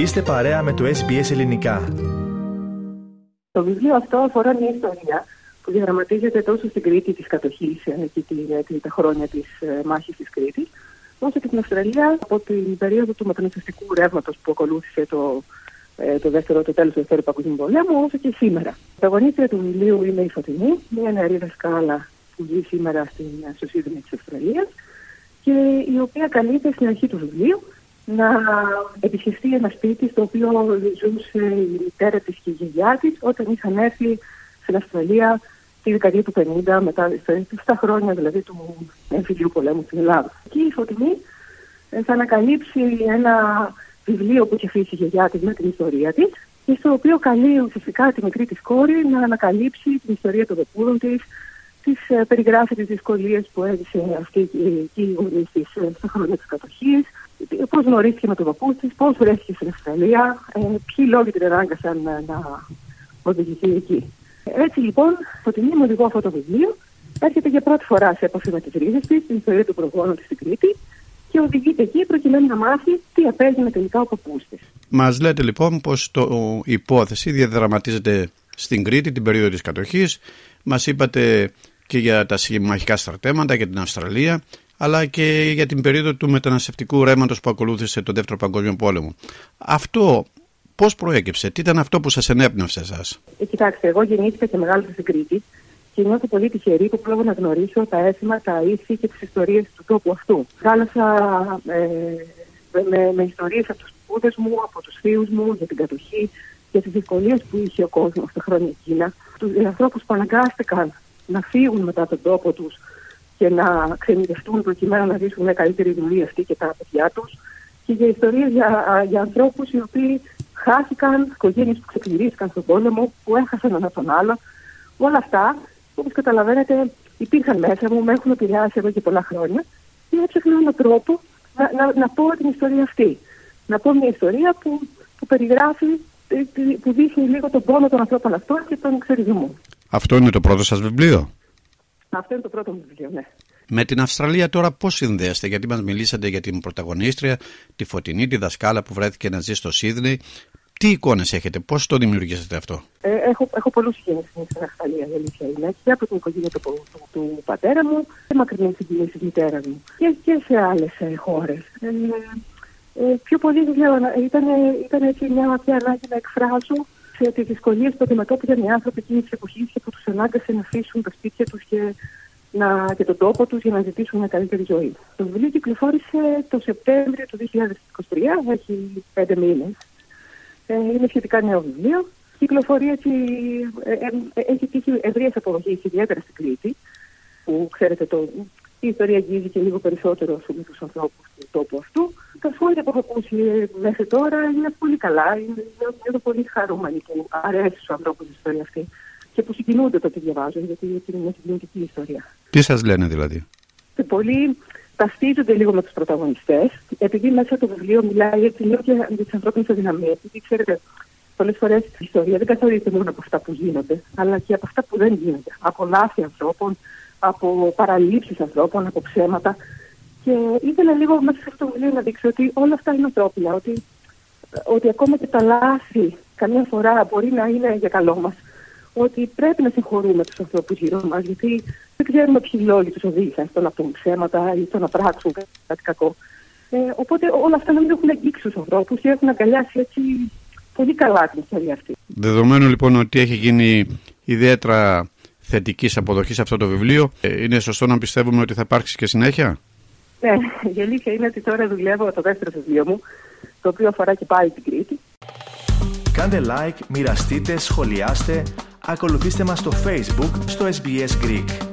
Είστε παρέα με το SBS Ελληνικά. Το βιβλίο αυτό αφορά μια ιστορία που διαγραμματίζεται τόσο στην Κρήτη της κατοχής και τα χρόνια της Μάχης της Κρήτης, όσο και στην Αυστραλία από την περίοδο του μεταναστευτικού ρεύματος που ακολούθησε το τέλος του Δεύτερου Παγκοσμίου Πολέμου, όσο και σήμερα. Η πρωταγωνίστρια του βιβλίου είναι η Φωτεινή, μια νεαρή δασκάλα που ζει σήμερα στο Σίδνεϊ της Αυστραλίας και η οποία καλείται στην αρχή του βιβλίου να επισκεφτεί ένα σπίτι στο οποίο ζούσε η μητέρα της και η γιαγιά της όταν είχαν έρθει στην Αυστραλία τη δεκαετία του 50, μετά στα χρόνια δηλαδή του εμφυλίου πολέμου στην Ελλάδα. Εκεί η Φωτεινή θα ανακαλύψει ένα βιβλίο που είχε αφήσει η γιαγιά της με την ιστορία της και στο οποίο καλεί ουσιαστικά τη μικρή της κόρη να ανακαλύψει την ιστορία των παππούδων της, της περιγράφει τις δυσκολίες που έζησε αυτή η γονή της στα χρόνια της κατοχής, πώς γνωρίστηκε με τον παππού της, πώς βρέθηκε στην Αυστραλία, ποιοι λόγοι την ανάγκασαν να οδηγηθεί εκεί. Έτσι λοιπόν, Φωτεινή με οδηγό αυτό το βιβλίο έρχεται για πρώτη φορά σε επαφή με τις ρίζες της, την ιστορία του προγόνου της στην Κρήτη και οδηγείται εκεί προκειμένου να μάθει τι απέγινε τελικά ο παππούς της. Μας λέτε λοιπόν πως η υπόθεση διαδραματίζεται στην Κρήτη την περίοδο της κατοχής. Μας είπατε και για τα συμμαχικά στρατεύματα, για την Αυστραλία, αλλά και για την περίοδο του μεταναστευτικού ρεύματος που ακολούθησε τον Δεύτερο Παγκόσμιο Πόλεμο. Αυτό πώς προέκυψε, τι ήταν αυτό που σας ενέπνευσε εσάς? Κοιτάξτε, εγώ γεννήθηκα και μεγάλωσα στην Κρήτη και νιώθω πολύ τυχερή που πρόλαβα να γνωρίσω τα έθιμα, τα ήθη και τις ιστορίες του τόπου αυτού. Γάλασα με ιστορίες από τους παππούδες μου, από τους θείους μου, για την κατοχή, για τις δυσκολίες που είχε ο κόσμος στα χρόνια εκείνα, τους ανθρώπους που αναγκάστηκαν να φύγουν μετά τον τόπο τους και να ξενιδευτούν προκειμένου να ζήσουν μια καλύτερη δουλεία αυτοί και τα παιδιά τους, και για ιστορίες για ανθρώπους οι οποίοι χάθηκαν, οικογένειες που ξεκληρίστηκαν στον πόλεμο, που έχασαν ένα τον άλλο. Όλα αυτά, όπως καταλαβαίνετε, υπήρχαν μέσα μου, με έχουν επηρεάσει εδώ και πολλά χρόνια και έψαχνα έναν τρόπο να πω την ιστορία αυτή. Να πω μια ιστορία που περιγράφει, που δείχνει λίγο τον πόνο των ανθρώπων αυτών και τον εξορισμό. Αυτό είναι το πρώτο σας βιβλίο? Αυτό είναι το πρώτο μου βιβλίο, ναι. Με την Αυστραλία τώρα πώς συνδέεστε? Γιατί μας μιλήσατε για την πρωταγωνίστρια, τη Φωτεινή, τη δασκάλα που βρέθηκε να ζει στο Σίδνεϊ. Τι εικόνες έχετε, πώς το δημιουργήσατε αυτό? Έχω πολλούς συγγενείς στην Αυστραλία, η αλήθεια είναι. Και από την οικογένεια του πατέρα μου και μακρινή συγγενή της μητέρα μου. Και σε άλλες χώρες. Πιο πολύ ήταν έτσι μια βαθιά ανάγκη να εκφράσω τις δυσκολίες που αντιμετώπιζαν οι άνθρωποι εκείνη της εποχής και που τους ανάγκασε να αφήσουν τα σπίτια τους και τον τόπο τους για να ζητήσουν μια καλύτερη ζωή. Το βιβλίο κυκλοφόρησε το Σεπτέμβριο του 2023, έχει 5 μήνες. Είναι σχετικά νέο βιβλίο. Η κυκλοφορία έχει τύχει ευρείας αποδοχής, ιδιαίτερα στην Κρήτη, που ξέρετε η ιστορία αγγίζει και λίγο περισσότερο στους ανθρώπους του τόπου αυτού. Τα σχόλια που έχω ακούσει μέχρι τώρα είναι πολύ καλά. Είμαι πολύ χαρούμενη που αρέσει στους ανθρώπους η ιστορία αυτή και που συγκινούνται το τι διαβάζουν, γιατί είναι μια συγκινητική ιστορία. Τι σας λένε δηλαδή? Πολλοί ταυτίζονται λίγο με τους πρωταγωνιστές, επειδή μέσα το βιβλίο μιλάει έτσι λίγο και για τις ανθρώπινες αδυναμίες. Γιατί ξέρετε, πολλές φορές η ιστορία δεν καθορίζεται μόνο από αυτά που γίνονται, αλλά και από αυτά που δεν γίνονται. Από λάθη ανθρώπων, από παραλήψεις ανθρώπων, από ψέματα. Και ήθελα λίγο μέσα σε αυτό το βιβλίο να δείξω ότι όλα αυτά είναι ανθρώπινα, ότι ακόμα και τα λάθη καμιά φορά μπορεί να είναι για καλό μας. Ότι πρέπει να συγχωρούμε τους ανθρώπους γύρω μας, γιατί δεν ξέρουμε ποιοι λόγοι τους οδήγησαν στο να πούν ψέματα ή στο να πράξουν κάτι κακό. Οπότε όλα αυτά να μην έχουν αγγίξει τους ανθρώπους και έχουν αγκαλιάσει έτσι πολύ καλά την ιστορία αυτή. Δεδομένου λοιπόν ότι έχει γίνει ιδιαίτερα θετικής αποδοχής αυτό το βιβλίο, είναι σωστό να πιστεύουμε ότι θα υπάρξει και συνέχεια? Ναι, η αλήθεια είναι ότι τώρα δουλεύω το δεύτερο βιβλίο μου, το οποίο αφορά και πάλι την Κρήτη. Κάντε like, μοιραστείτε, σχολιάστε, ακολουθήστε μας στο Facebook, στο SBS Greek.